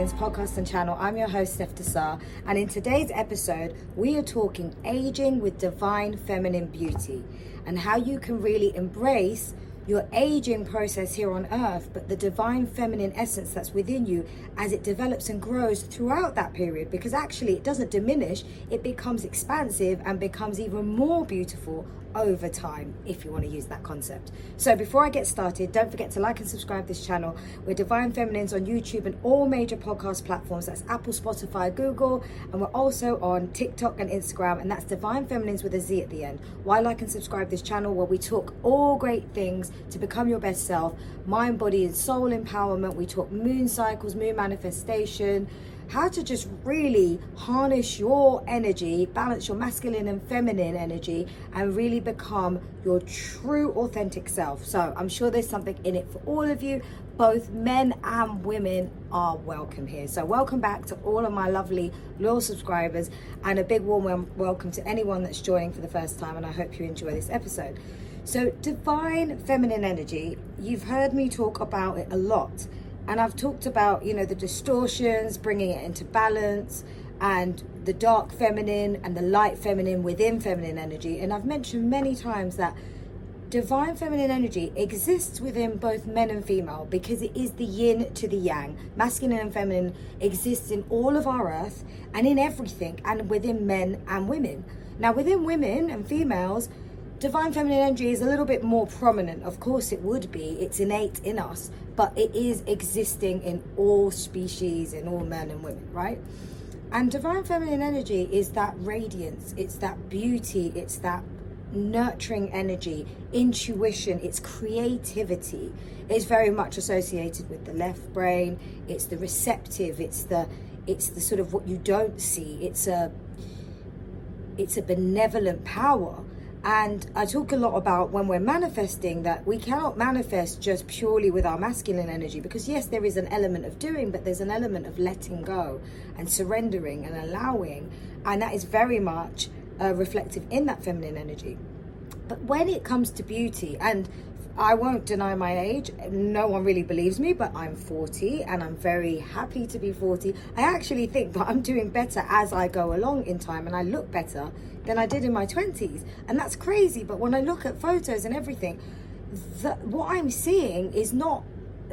Feminines Podcast and Channel. I'm your host, Steph Desar, and in today's episode, we are talking aging with divine feminine beauty and how you can really embrace your aging process here on earth, but the divine feminine essence that's within you as it develops and grows throughout that period, because actually it doesn't diminish, it becomes expansive and becomes even more beautiful over time, if you want to use that concept. So before I get started, don't forget to like and subscribe this channel. We're Divine Feminines on YouTube and all major podcast platforms. That's Apple, Spotify, Google, and we're also on TikTok and Instagram, and that's Divine Feminines with a Z at the end. Why like and subscribe this channel, where we talk all great things to become your best self, mind, body, and soul empowerment. We talk moon cycles, moon manifestation, how to just really harness your energy, balance your masculine and feminine energy, and really become your true authentic self. So I'm sure there's something in it for all of you. Both men and women are welcome here. So welcome back to all of my lovely loyal subscribers, and a big warm welcome to anyone that's joining for the first time, and I hope you enjoy this episode. So divine feminine energy, you've heard me talk about it a lot. And I've talked about, you know, the distortions, bringing it into balance, and the dark feminine and the light feminine within feminine energy. And I've mentioned many times that divine feminine energy exists within both men and female, because it is the yin to the yang. Masculine and feminine exists in all of our earth and in everything, and within men and women. Now, within women and females, divine feminine energy is a little bit more prominent. Of course it would be, it's innate in us, but it is existing in all species, in all men and women, right? And divine feminine energy is that radiance, it's that beauty, it's that nurturing energy, intuition, it's creativity. It's very much associated with the left brain. It's the receptive, it's the sort of what you don't see. It's a benevolent power. And I talk a lot about when we're manifesting that we cannot manifest just purely with our masculine energy, because yes, there is an element of doing, but there's an element of letting go and surrendering and allowing. And that is very much reflective in that feminine energy. But when it comes to beauty, and I won't deny my age, no one really believes me, but I'm 40 and I'm very happy to be 40. I actually think that I'm doing better as I go along in time, and I look better than I did in my 20s, and that's crazy. But when I look at photos and everything, what I'm seeing is not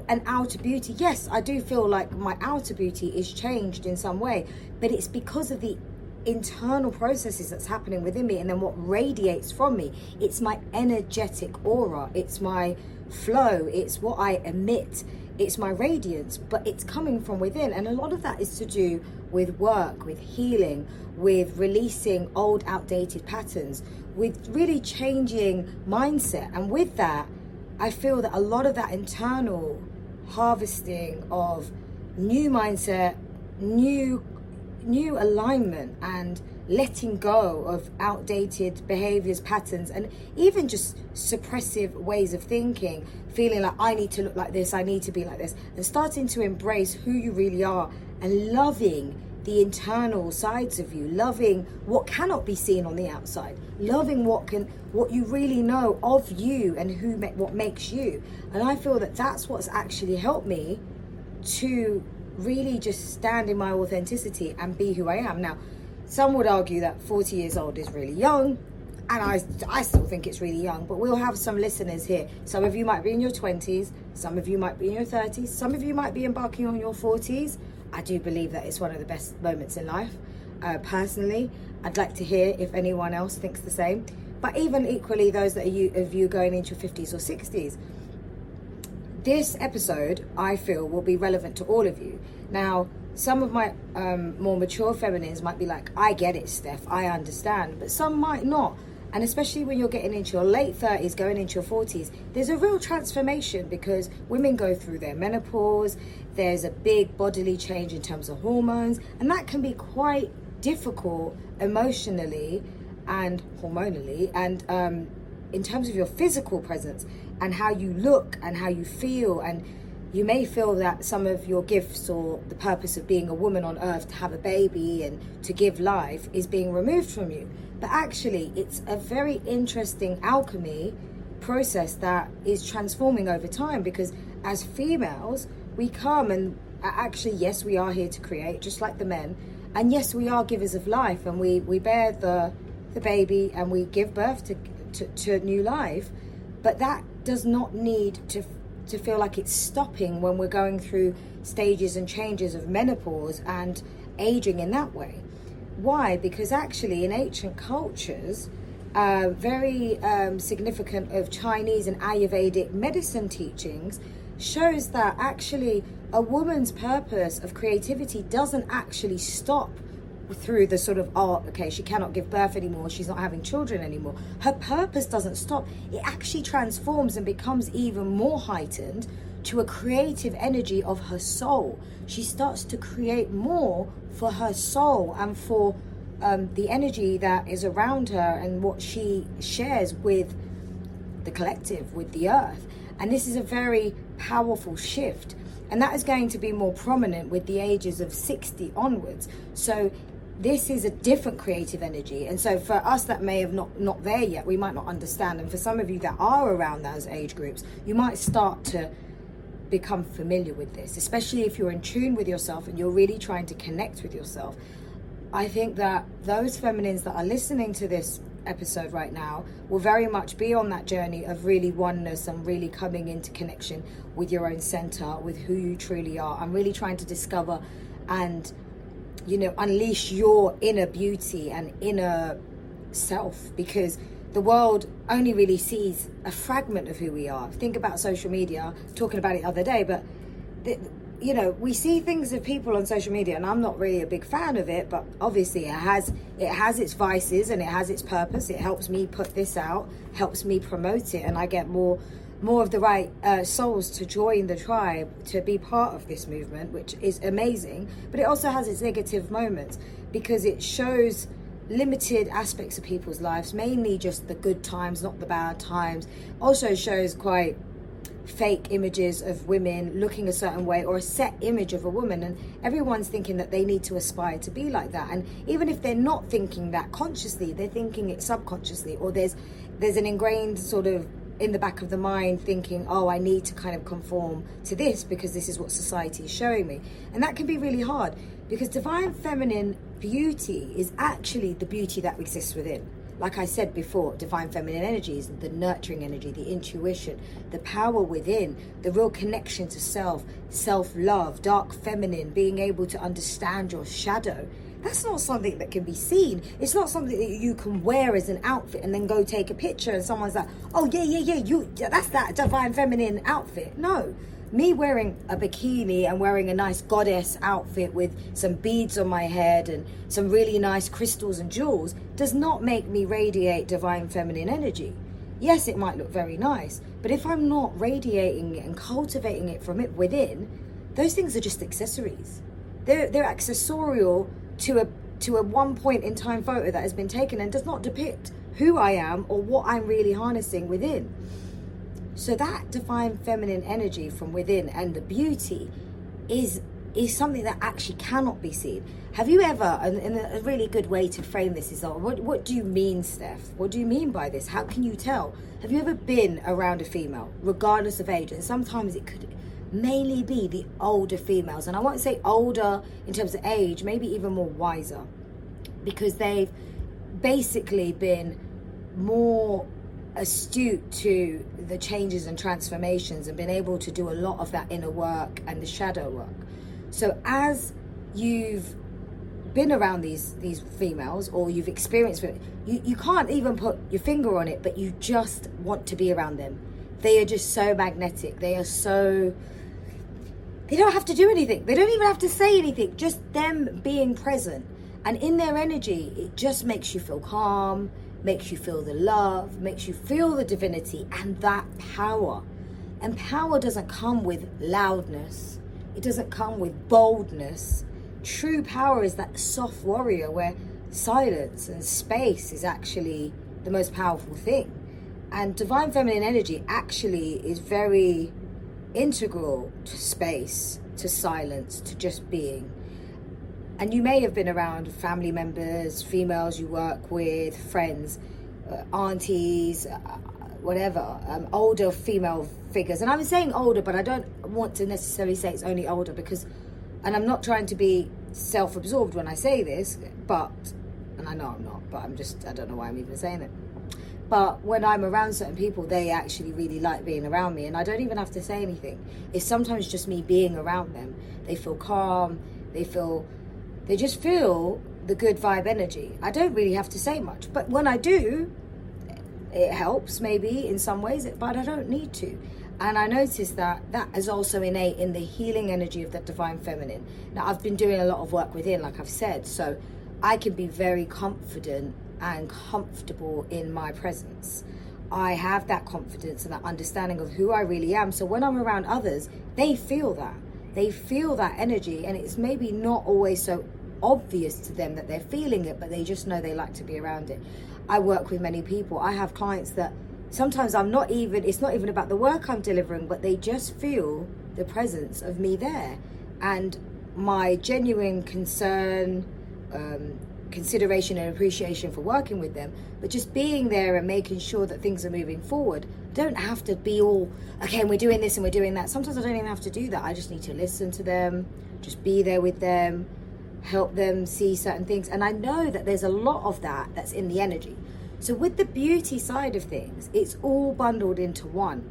an outer beauty. Yes, I do feel like my outer beauty is changed in some way, but it's because of the internal processes that's happening within me, and then what radiates from me. It's my energetic aura, it's my flow, it's what I emit, it's my radiance, but it's coming from within. And a lot of that is to do with work, with healing, with releasing old outdated patterns, with really changing mindset. And with that, I feel that a lot of that internal harvesting of new mindset, new alignment, and letting go of outdated behaviors, patterns, and even just suppressive ways of thinking, feeling like I need to look like this, I need to be like this, and starting to embrace who you really are and loving the internal sides of you, loving what cannot be seen on the outside, loving what you really know of you and what makes you. And I feel that that's what's actually helped me to really just stand in my authenticity and be who I am. Now, some would argue that 40 years old is really young, and I still think it's really young, but we'll have some listeners here. Some of you might be in your 20s, some of you might be in your 30s, some of you might be embarking on your 40s. I do believe that it's one of the best moments in life. Personally, I'd like to hear if anyone else thinks the same, but even equally those that of you going into your 50s or 60s. This episode, I feel, will be relevant to all of you. Now, some of my more mature feminines might be like, I get it, Steph, I understand. But some might not. And especially when you're getting into your late 30s, going into your 40s, there's a real transformation, because women go through their menopause. There's a big bodily change in terms of hormones. And that can be quite difficult emotionally and hormonally, and in terms of your physical presence and how you look and how you feel. And you may feel that some of your gifts or the purpose of being a woman on earth, to have a baby and to give life, is being removed from you. But actually, it's a very interesting alchemy process that is transforming over time, because as females, we come and actually, yes, we are here to create, just like the men. And yes, we are givers of life, and we bear the baby and we give birth to new life. But that does not need to feel like it's stopping when we're going through stages and changes of menopause and aging in that way. Why? Because actually in ancient cultures, very significant of Chinese and Ayurvedic medicine teachings shows that actually a woman's purpose of creativity doesn't actually stop through the sort of, oh, okay, she cannot give birth anymore, she's not having children anymore. Her purpose doesn't stop. It actually transforms and becomes even more heightened to a creative energy of her soul. She starts to create more for her soul and for the energy that is around her and what she shares with the collective, with the earth. And this is a very powerful shift. And that is going to be more prominent with the ages of 60 onwards. So this is a different creative energy. And so for us that may have not there yet, we might not understand. And for some of you that are around those age groups, you might start to become familiar with this, especially if you're in tune with yourself and you're really trying to connect with yourself. I think that those feminines that are listening to this episode right now will very much be on that journey of really oneness and really coming into connection with your own center, with who you truly are, and really trying to discover and, you know, unleash your inner beauty and inner self, because the world only really sees a fragment of who we are. Think about social media, talking about it the other day, but you know, we see things of people on social media, and I'm not really a big fan of it, but obviously it has its vices and it has its purpose. It helps me put this out, helps me promote it, and I get more of the right souls to join the tribe, to be part of this movement, which is amazing. But it also has its negative moments, because it shows limited aspects of people's lives, mainly just the good times, not the bad times. Also shows quite fake images of women looking a certain way, or a set image of a woman, and everyone's thinking that they need to aspire to be like that. And even if they're not thinking that consciously, they're thinking it subconsciously, or there's an ingrained sort of in the back of the mind thinking, oh, I need to kind of conform to this because this is what society is showing me. And that can be really hard, because divine feminine beauty is actually the beauty that exists within. Like I said before, divine feminine energy is the nurturing energy, the intuition, the power within, the real connection to self, self-love, dark feminine, being able to understand your shadow. That's not something that can be seen. It's not something that you can wear as an outfit and then go take a picture and someone's like, oh yeah, you, that's that divine feminine outfit. No. Me wearing a bikini and wearing a nice goddess outfit with some beads on my head and some really nice crystals and jewels does not make me radiate divine feminine energy. Yes, it might look very nice, but if I'm not radiating it and cultivating it from it within, those things are just accessories. They're accessorial to a one point in time photo that has been taken and does not depict who I am or what I'm really harnessing within. So that divine feminine energy from within and the beauty is something that actually cannot be seen. Have you ever, and a really good way to frame this is, what do you mean, Steph? What do you mean by this? How can you tell? Have you ever been around a female, regardless of age? And sometimes it could mainly be the older females. And I won't say older in terms of age, maybe even more wiser, because they've basically been more astute to the changes and transformations and been able to do a lot of that inner work and the shadow work. So as you've been around these females, or you've experienced it, you can't even put your finger on it, but you just want to be around them. They are just so magnetic. They are so, they don't have to do anything. They don't even have to say anything, just them being present. And in their energy, it just makes you feel calm, makes you feel the love, makes you feel the divinity and that power. And power doesn't come with loudness. It doesn't come with boldness. True power is that soft warrior where silence and space is actually the most powerful thing. And divine feminine energy actually is very integral to space, to silence, to just being. And you may have been around family members, females you work with, friends, aunties, whatever, older female figures. And I'm saying older, but I don't want to necessarily say it's only older, because and I'm not trying to be self-absorbed when I say this, but, and I know I'm not, but I don't know why I'm even saying it. But when I'm around certain people, they actually really like being around me, and I don't even have to say anything. It's sometimes just me being around them. They feel calm, they just feel the good vibe energy. I don't really have to say much, but when I do, it helps maybe in some ways, but I don't need to. And I noticed that is also innate in the healing energy of the divine feminine. Now, I've been doing a lot of work within, like I've said, so I can be very confident and comfortable in my presence. I have that confidence and that understanding of who I really am. So when I'm around others, they feel that. They feel that energy, and it's maybe not always so obvious to them that they're feeling it, but they just know they like to be around it. I work with many people. I have clients that sometimes it's not even about the work I'm delivering, but they just feel the presence of me there. And my genuine concern, consideration and appreciation for working with them, but just being there and making sure that things are moving forward. I don't have to be all, okay, and we're doing this and we're doing that. Sometimes I don't even have to do that. I just need to listen to them, just be there with them, help them see certain things. And I know that there's a lot of that's in the energy. So with the beauty side of things, it's all bundled into one.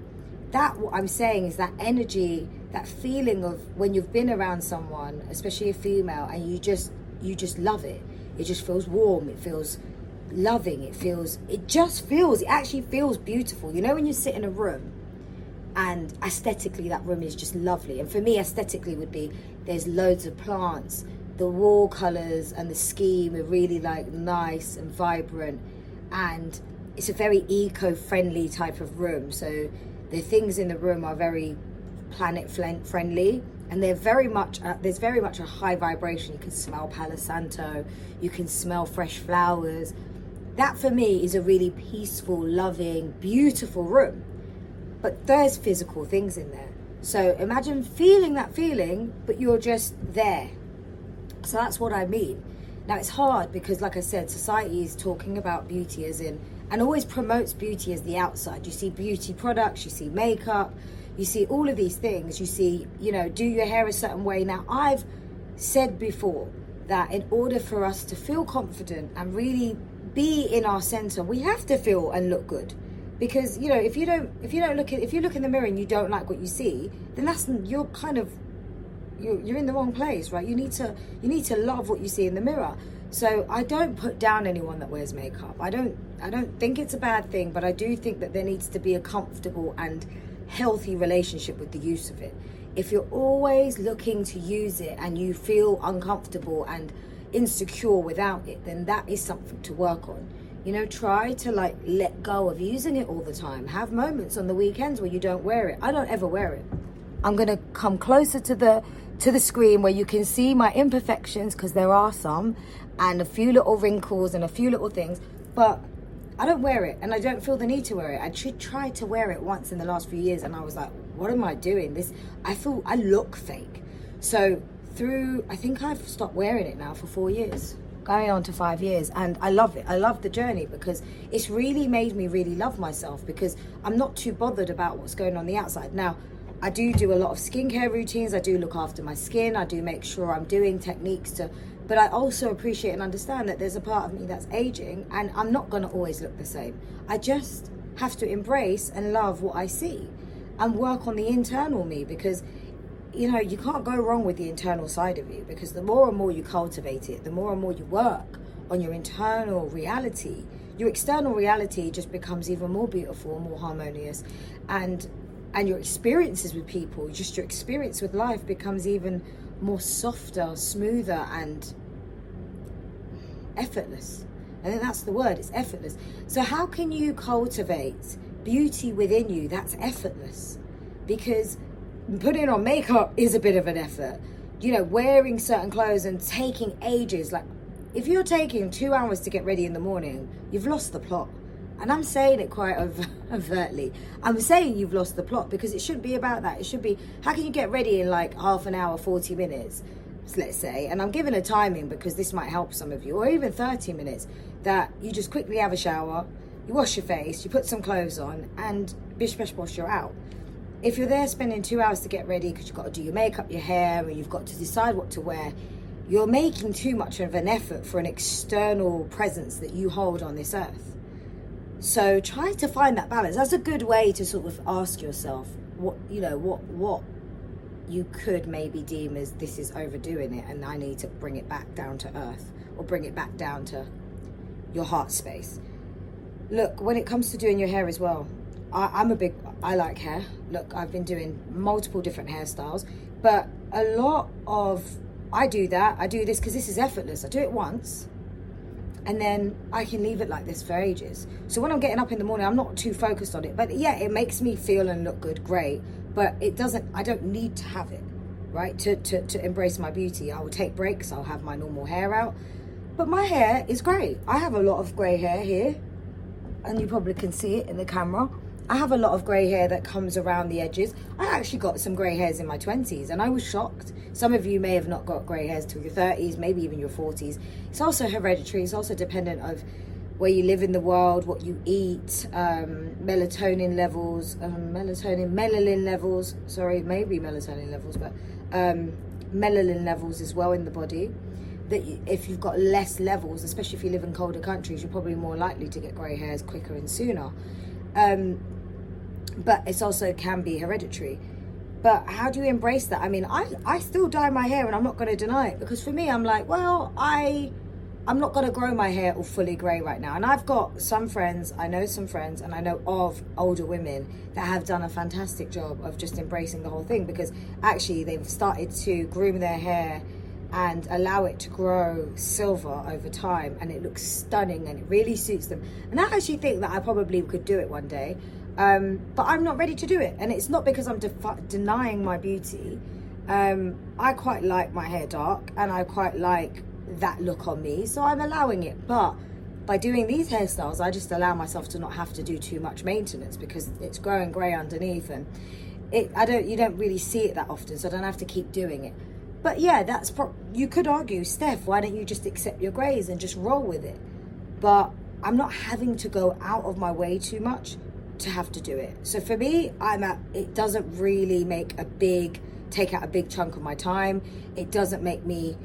That, what I'm saying, is that energy, that feeling of when you've been around someone, especially a female, and you just love it. It just feels warm, it feels loving, it actually feels beautiful. You know, when you sit in a room and aesthetically that room is just lovely. And for me, aesthetically would be, there's loads of plants, the wall colors and the scheme are really like nice and vibrant, and it's a very eco-friendly type of room. So the things in the room are very planet friendly, and there's very much a high vibration. You can smell Palo Santo, you can smell fresh flowers. That for me is a really peaceful, loving, beautiful room. But there's physical things in there. So imagine feeling that feeling, but you're just there. So that's what I mean. Now, it's hard because, like I said, society is talking about beauty as in, and always promotes beauty as the outside. You see beauty products, you see makeup, you see all of these things. You see, do your hair a certain way. Now, I've said before that in order for us to feel confident and really be in our center, we have to feel and look good. Because, if you look in the mirror and you don't like what you see, then you're kind of, you're in the wrong place, right? You need to love what you see in the mirror. So I don't put down anyone that wears makeup. I don't think it's a bad thing, but I do think that there needs to be a comfortable and healthy relationship with the use of it. If you're always looking to use it and you feel uncomfortable and insecure without it, then that is something to work on. Try to let go of using it all the time. Have moments on the weekends where you don't wear it. I don't ever wear it. I'm going to come closer to the screen where you can see my imperfections, because there are some, and a few little wrinkles and a few little things, but I don't wear it and I don't feel the need to wear it. I tried to wear it once in the last few years and I was like, what am I doing? I look fake. So I think I've stopped wearing it now for 4 years, going on to 5 years, and I love it. I love the journey because it's really made me really love myself, because I'm not too bothered about what's going on the outside. Now, I do a lot of skincare routines. I do look after my skin. I do make sure I'm doing techniques but I also appreciate and understand that there's a part of me that's aging and I'm not going to always look the same. I just have to embrace and love what I see and work on the internal me, because you can't go wrong with the internal side of you, because the more and more you cultivate it, the more and more you work on your internal reality, your external reality just becomes even more beautiful, more harmonious, and your experiences with people, just your experience with life becomes even more softer, smoother, and effortless. I think that's the word, it's effortless. So how can you cultivate beauty within you that's effortless? Because putting on makeup is a bit of an effort. Wearing certain clothes and taking ages. Like, if you're taking 2 hours to get ready in the morning, you've lost the plot. And I'm saying it quite overtly. I'm saying you've lost the plot, because it should be about that. It should be, how can you get ready in like half an hour, 40 minutes, let's say. And I'm giving a timing because this might help some of you, or even 30 minutes, that you just quickly have a shower, you wash your face, you put some clothes on, and bish, bash, bosh, you're out. if you're there spending 2 hours to get ready because you've got to do your makeup, your hair, and you've got to decide what to wear, you're making too much of an effort for an external presence that you hold on this earth. So try to find that balance. That's a good way to sort of ask yourself what you could maybe deem as this is overdoing it and I need to bring it back down to earth, or bring it back down to your heart space. Look, when it comes to doing your hair as well, I like hair. Look, I've been doing multiple different hairstyles, but I do that. I do this because this is effortless. I do it once and then I can leave it like this for ages. So when I'm getting up in the morning, I'm not too focused on it, but yeah, it makes me feel and look good, great. But I don't need to have it, right? To embrace my beauty. I will take breaks. I'll have my normal hair out, but my hair is grey. I have a lot of grey hair here, and you probably can see it in the camera. I have a lot of grey hair that comes around the edges. I actually got some grey hairs in my 20s and I was shocked. Some of you may have not got grey hairs till your 30s, maybe even your 40s. It's also hereditary. It's also dependent on where you live in the world, what you eat, melanin levels as well in the body. That if you've got less levels, especially if you live in colder countries, you're probably more likely to get grey hairs quicker and sooner. But it's also can be hereditary. But how do you embrace that? I mean, I still dye my hair, and I'm not going to deny it, because for me, I'm like, well, I'm not going to grow my hair all fully grey right now. And I've got some friends, and I know of older women that have done a fantastic job of just embracing the whole thing, because actually they've started to groom their hair and allow it to grow silver over time, and it looks stunning and it really suits them. And I actually think that I probably could do it one day, but I'm not ready to do it. And it's not because I'm denying my beauty. I quite like my hair dark and I quite like that look on me, so I'm allowing it. But by doing these hairstyles, I just allow myself to not have to do too much maintenance, because it's growing grey underneath, and you don't really see it that often, so I don't have to keep doing it. But yeah, you could argue, Steph, why don't you just accept your greys and just roll with it? But I'm not having to go out of my way too much to have to do it. So for me, it doesn't really take out a big chunk of my time. It doesn't make me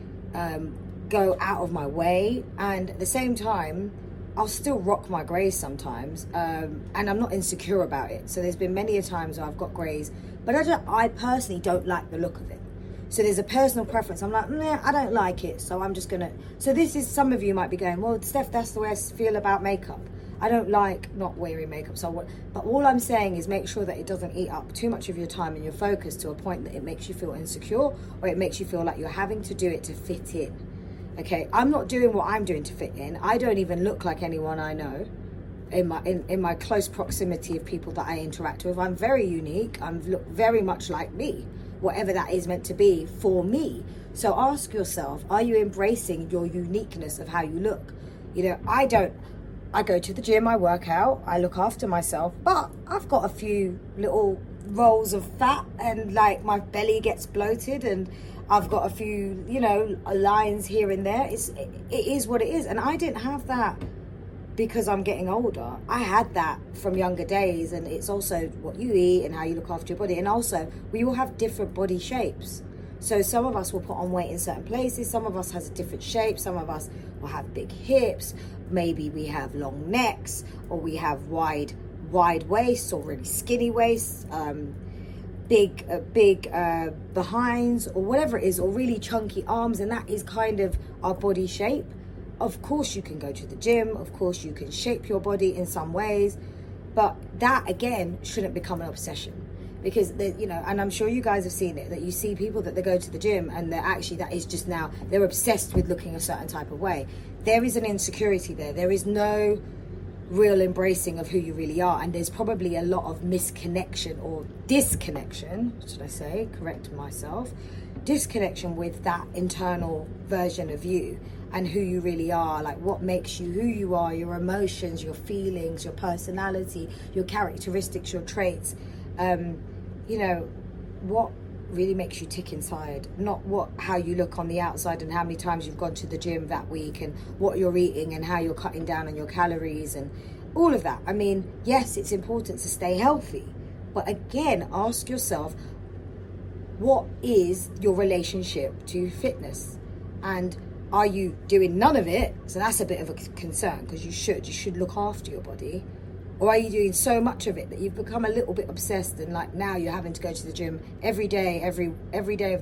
go out of my way. And at the same time, I'll still rock my greys sometimes, and I'm not insecure about it. So there's been many a times where I've got greys, but I personally don't like the look of it. So there's a personal preference. I'm like, I don't like it, so I'm just going to... So this is, some of you might be going, well, Steph, that's the way I feel about makeup. I don't like not wearing makeup. But all I'm saying is make sure that it doesn't eat up too much of your time and your focus to a point that it makes you feel insecure, or it makes you feel like you're having to do it to fit in. Okay, I'm not doing what I'm doing to fit in. I don't even look like anyone I know in my close proximity of people that I interact with. I'm very unique. I look very much like me, whatever that is meant to be for me. So ask yourself, are you embracing your uniqueness of how you look? I go to the gym, I work out, I look after myself, but I've got a few little rolls of fat, and like my belly gets bloated, and I've got a few, lines here and there. It is what it is. And I didn't have that because I'm getting older. I had that from younger days, and it's also what you eat and how you look after your body. And also, we all have different body shapes. So some of us will put on weight in certain places, some of us has a different shape, some of us will have big hips, maybe we have long necks, or we have wide waists, or really skinny waists, big behinds, or whatever it is, or really chunky arms, and that is kind of our body shape. Of course you can go to the gym, of course you can shape your body in some ways, but that again shouldn't become an obsession, because and I'm sure you guys have seen it, that you see people that they go to the gym and they're actually, that is just now, they're obsessed with looking a certain type of way. There is an insecurity there. There is no real embracing of who you really are, and there's probably a lot of misconnection or disconnection, should I say, correct myself, disconnection with that internal version of you and who you really are, like what makes you who you are, your emotions, your feelings, your personality, your characteristics, your traits, what really makes you tick inside, not how you look on the outside and how many times you've gone to the gym that week and what you're eating and how you're cutting down on your calories and all of that. I mean, yes, it's important to stay healthy, But again, ask yourself, what is your relationship to fitness? And are you doing none of it? So that's a bit of a concern, because you should look after your body. Or are you doing so much of it that you've become a little bit obsessed, and like now you're having to go to the gym every day of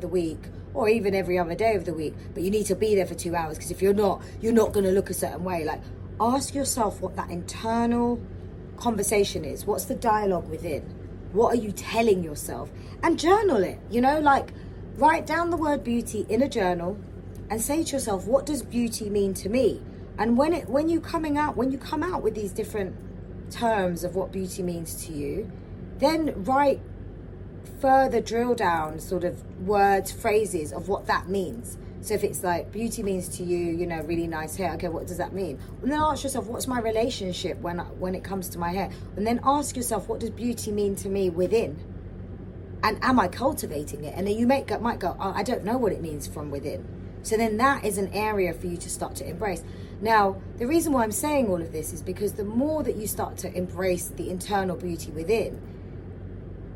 the week, or even every other day of the week, but you need to be there for 2 hours, because if you're not, you're not going to look a certain way. Like, ask yourself what that internal conversation is. What's the dialogue within? What are you telling yourself? And journal it, like write down the word beauty in a journal and say to yourself, what does beauty mean to me? And when you come out with these different terms of what beauty means to you, then write further drill down sort of words, phrases of what that means. So if it's like beauty means to you, really nice hair, okay, what does that mean? And then ask yourself, what's my relationship when it comes to my hair? And then ask yourself, what does beauty mean to me within? And am I cultivating it? And then you might go, oh, I don't know what it means from within. So then that is an area for you to start to embrace. Now, the reason why I'm saying all of this is because the more that you start to embrace the internal beauty within,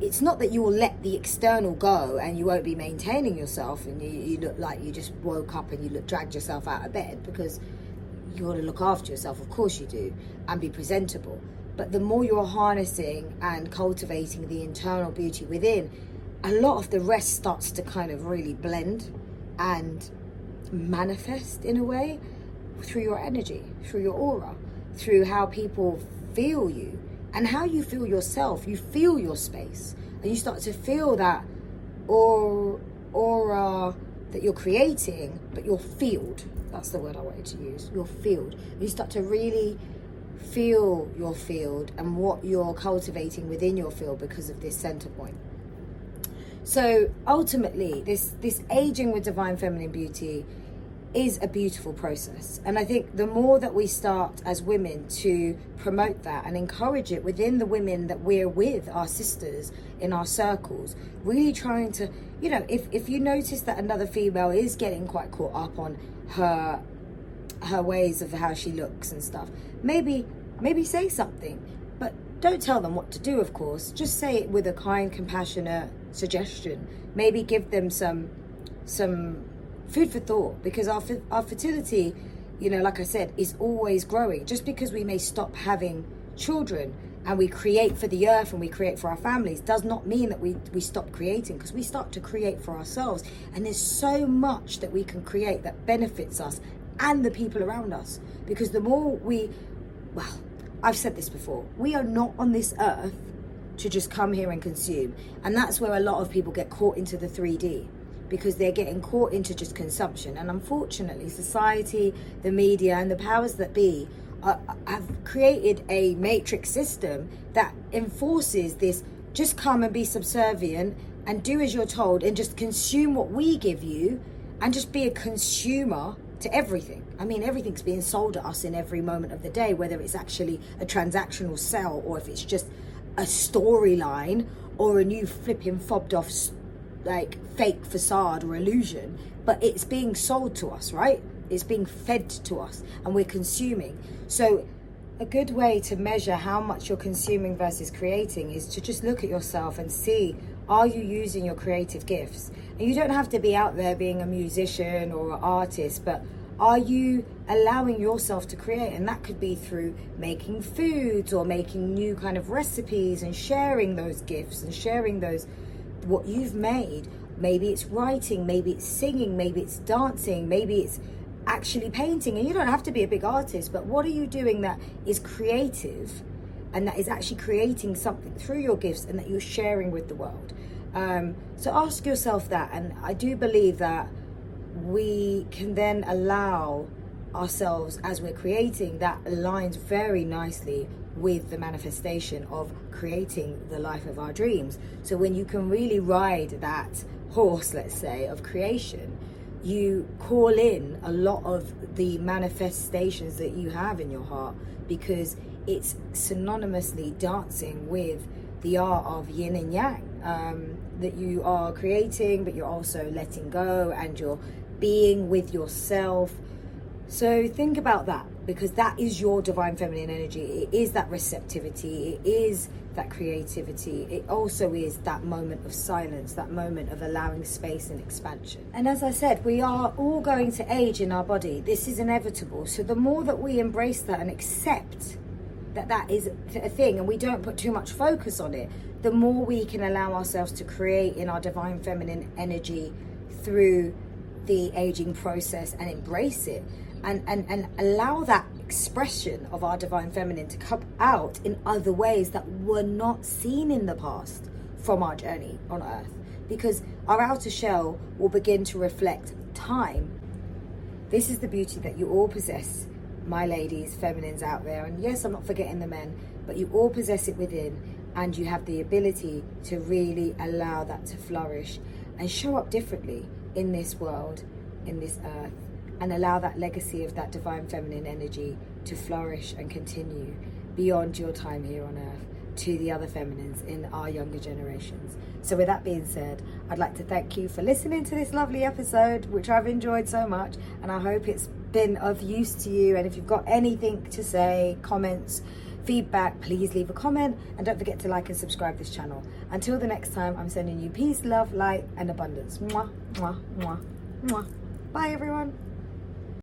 it's not that you will let the external go and you won't be maintaining yourself and you look like you just woke up and you dragged yourself out of bed, because you want to look after yourself, of course you do, and be presentable. But the more you're harnessing and cultivating the internal beauty within, a lot of the rest starts to kind of really blend and manifest in a way through your energy, through your aura, through how people feel you and how you feel yourself. You feel your space and you start to feel that aura that you're creating, but your field, that's the word I wanted to use, your field. You start to really feel your field and what you're cultivating within your field because of this center point. So ultimately, this aging with divine feminine beauty is a beautiful process. And I think the more that we start as women to promote that and encourage it within the women that we're with, our sisters in our circles, really trying to, if you notice that another female is getting quite caught up on her ways of how she looks and stuff, maybe say something, but don't tell them what to do, of course. Just say it with a kind, compassionate suggestion. Maybe give them some food for thought, because our fertility, like I said, is always growing. Just because we may stop having children and we create for the earth and we create for our families does not mean that we stop creating, because we start to create for ourselves. And there's so much that we can create that benefits us and the people around us, because the more I've said this before, we are not on this earth to just come here and consume. And that's where a lot of people get caught into the 3D. Because they're getting caught into just consumption. And unfortunately, society, the media, and the powers that be have created a matrix system that enforces this, just come and be subservient and do as you're told and just consume what we give you and just be a consumer to everything. I mean, everything's being sold at us in every moment of the day, whether it's actually a transactional sell or if it's just a storyline or a new flipping fobbed off like fake facade or illusion, but it's being sold to us, right? It's being fed to us and we're consuming. So a good way to measure how much you're consuming versus creating is to just look at yourself and see, are you using your creative gifts? And you don't have to be out there being a musician or an artist, but are you allowing yourself to create? And that could be through making foods or making new kind of recipes and sharing those gifts and sharing those what you've made. Maybe it's writing, maybe it's singing, maybe it's dancing, maybe it's actually painting. And you don't have to be a big artist, but what are you doing that is creative and that is actually creating something through your gifts and that you're sharing with the world? So ask yourself that, and I do believe that we can then allow ourselves, as we're creating, that aligns very nicely with the manifestation of creating the life of our dreams. So when you can really ride that horse, let's say, of creation, you call in a lot of the manifestations that you have in your heart, because it's synonymously dancing with the art of yin and yang, that you are creating, but you're also letting go and you're being with yourself. So think about that. because that is your divine feminine energy. It is that receptivity, it is that creativity, it also is that moment of silence, that moment of allowing space and expansion. And as I said, we are all going to age in our body. This is inevitable. So the more that we embrace that and accept that that is a thing, and we don't put too much focus on it, the more we can allow ourselves to create in our divine feminine energy through the aging process and embrace it. And allow that expression of our divine feminine to come out in other ways that were not seen in the past from our journey on earth, because our outer shell will begin to reflect time. This is the beauty that you all possess, my ladies, feminines out there. And yes, I'm not forgetting the men, but you all possess it within, and you have the ability to really allow that to flourish and show up differently in this world, in this earth, and allow that legacy of that divine feminine energy to flourish and continue beyond your time here on earth to the other feminines in our younger generations. So with that being said, I'd like to thank you for listening to this lovely episode, which I've enjoyed so much, and I hope it's been of use to you. And if you've got anything to say, comments, feedback, please leave a comment, and don't forget to like and subscribe this channel. Until the next time, I'm sending you peace, love, light, and abundance. Mwah, mwah, mwah, mwah. Bye everyone.